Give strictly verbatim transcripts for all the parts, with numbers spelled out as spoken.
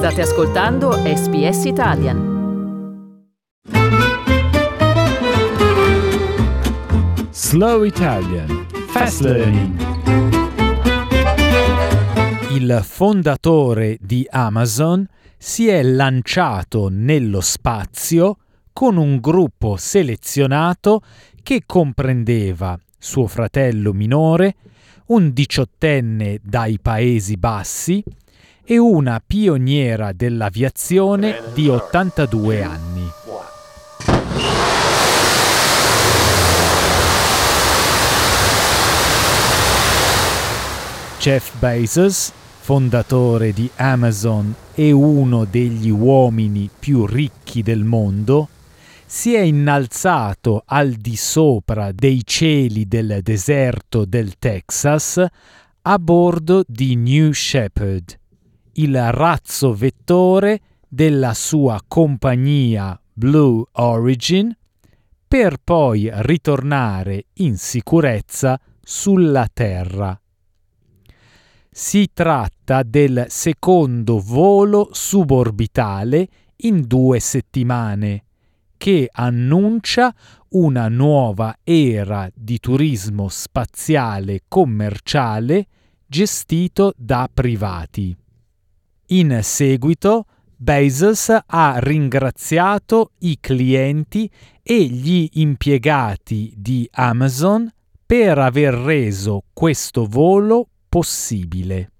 State ascoltando S B S Italian. Slow Italian Fast Learning. Il fondatore di Amazon si è lanciato nello spazio con un gruppo selezionato che comprendeva suo fratello minore, un diciottenne dai Paesi Bassi e una pioniera dell'aviazione di ottantadue anni. Jeff Bezos, fondatore di Amazon e uno degli uomini più ricchi del mondo, si è innalzato al di sopra dei cieli del deserto del Texas a bordo di New Shepard, il razzo vettore della sua compagnia Blue Origin, per poi ritornare in sicurezza sulla Terra. Si tratta del secondo volo suborbitale in due settimane, che annuncia una nuova era di turismo spaziale commerciale gestito da privati. In seguito, Bezos ha ringraziato i clienti e gli impiegati di Amazon per aver reso questo volo possibile.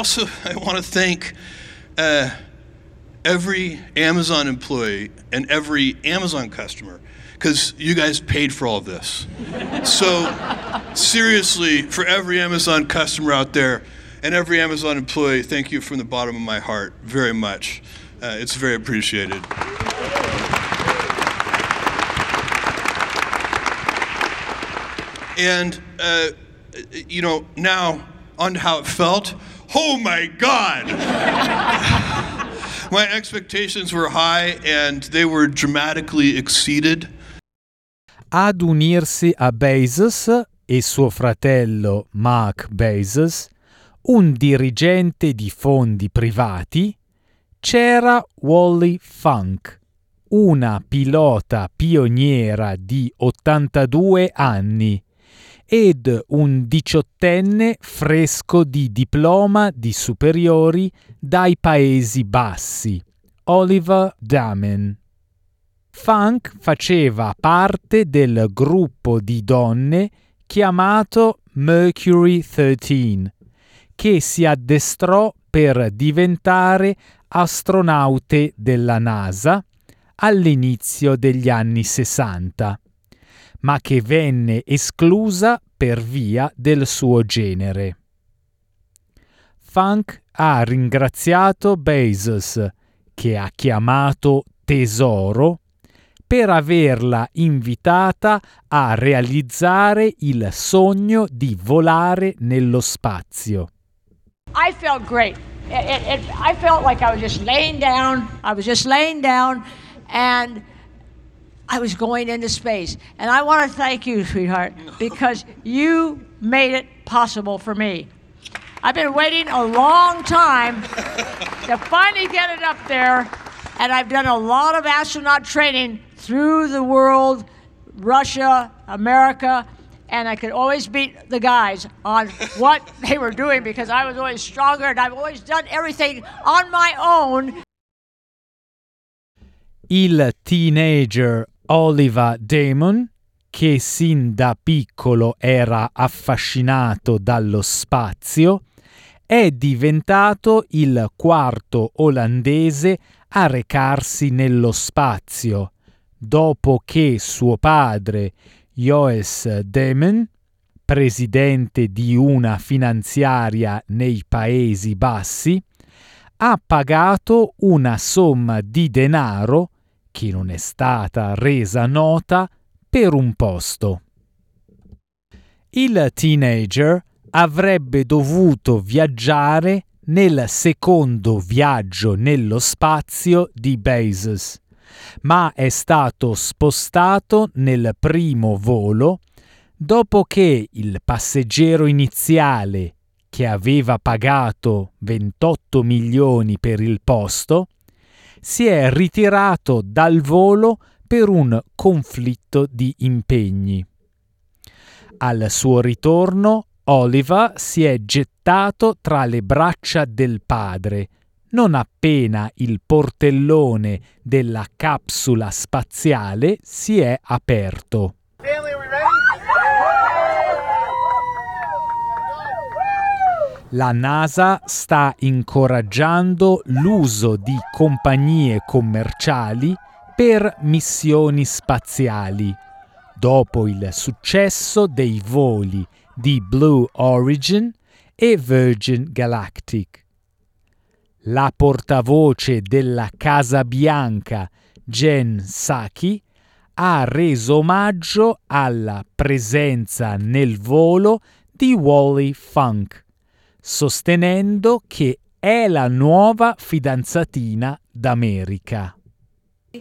Also, I want to thank uh... every Amazon employee and every Amazon customer, because you guys paid for all of this. So seriously, for every Amazon customer out there and every Amazon employee, thank you from the bottom of my heart very much. Uh, it's very appreciated. And, uh, you know, now on how it felt, oh my God! My expectations were high and they were dramatically exceeded. Ad unirsi a Bezos e suo fratello Mark Bezos, un dirigente di fondi privati, c'era Wally Funk, una pilota pioniera di ottantadue anni ed un diciottenne fresco di diploma di superiori dai Paesi Bassi, Oliver Daemen. Funk faceva parte del gruppo di donne chiamato Mercury tredici, che si addestrò per diventare astronaute della NASA all'inizio degli anni sessanta. Ma che venne esclusa per via del suo genere. Funk ha ringraziato Bezos, che ha chiamato tesoro, per averla invitata a realizzare il sogno di volare nello spazio. I felt great. It, it, I felt like I was just laying down. I was just laying down and I was going into space, and I want to thank you, sweetheart, because you made it possible for me. I've been waiting a long time to finally get it up there, and I've done a lot of astronaut training through the world, Russia, America, and I could always beat the guys on what they were doing because I was always stronger, and I've always done everything on my own. Il teenager Oliver Daemen, che sin da piccolo era affascinato dallo spazio, è diventato il quarto olandese a recarsi nello spazio, dopo che suo padre, Joes Damon, presidente di una finanziaria nei Paesi Bassi, ha pagato una somma di denaro che non è stata resa nota per un posto. Il teenager avrebbe dovuto viaggiare nel secondo viaggio nello spazio di Bezos, ma è stato spostato nel primo volo dopo che il passeggero iniziale, che aveva pagato ventotto milioni per il posto, si è ritirato dal volo per un conflitto di impegni. Al suo ritorno, Oliver si è gettato tra le braccia del padre, non appena il portellone della capsula spaziale si è aperto. La NASA sta incoraggiando l'uso di compagnie commerciali per missioni spaziali, dopo il successo dei voli di Blue Origin e Virgin Galactic. La portavoce della Casa Bianca, Jen Psaki, ha reso omaggio alla presenza nel volo di Wally Funk, sostenendo che è la nuova fidanzatina d'America.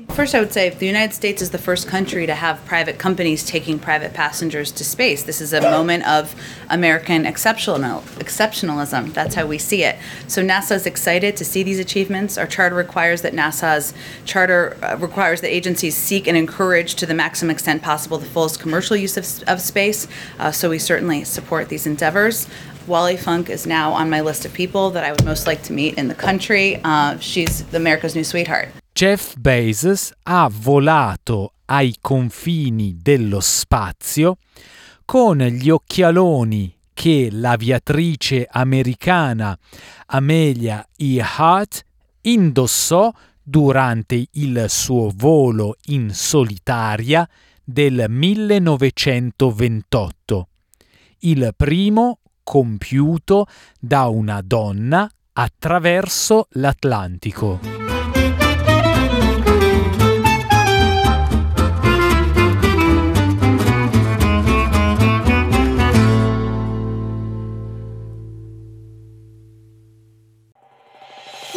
First, I would say the United States is the first country to have private companies taking private passengers to space. This is a moment of American exceptional, exceptionalism. That's how we see it. So NASA is excited to see these achievements. Our charter requires that NASA's charter uh, requires that agencies seek and encourage to the maximum extent possible the fullest commercial use of, of space. Uh, so we certainly support these endeavors. Wally Funk is now on my list of people that I would most like to meet in the country. Uh, she's America's new sweetheart. Jeff Bezos ha volato ai confini dello spazio con gli occhialoni che l'aviatrice americana Amelia Earhart indossò durante il suo volo in solitaria del millenovecentoventotto, il primo compiuto da una donna attraverso l'Atlantico.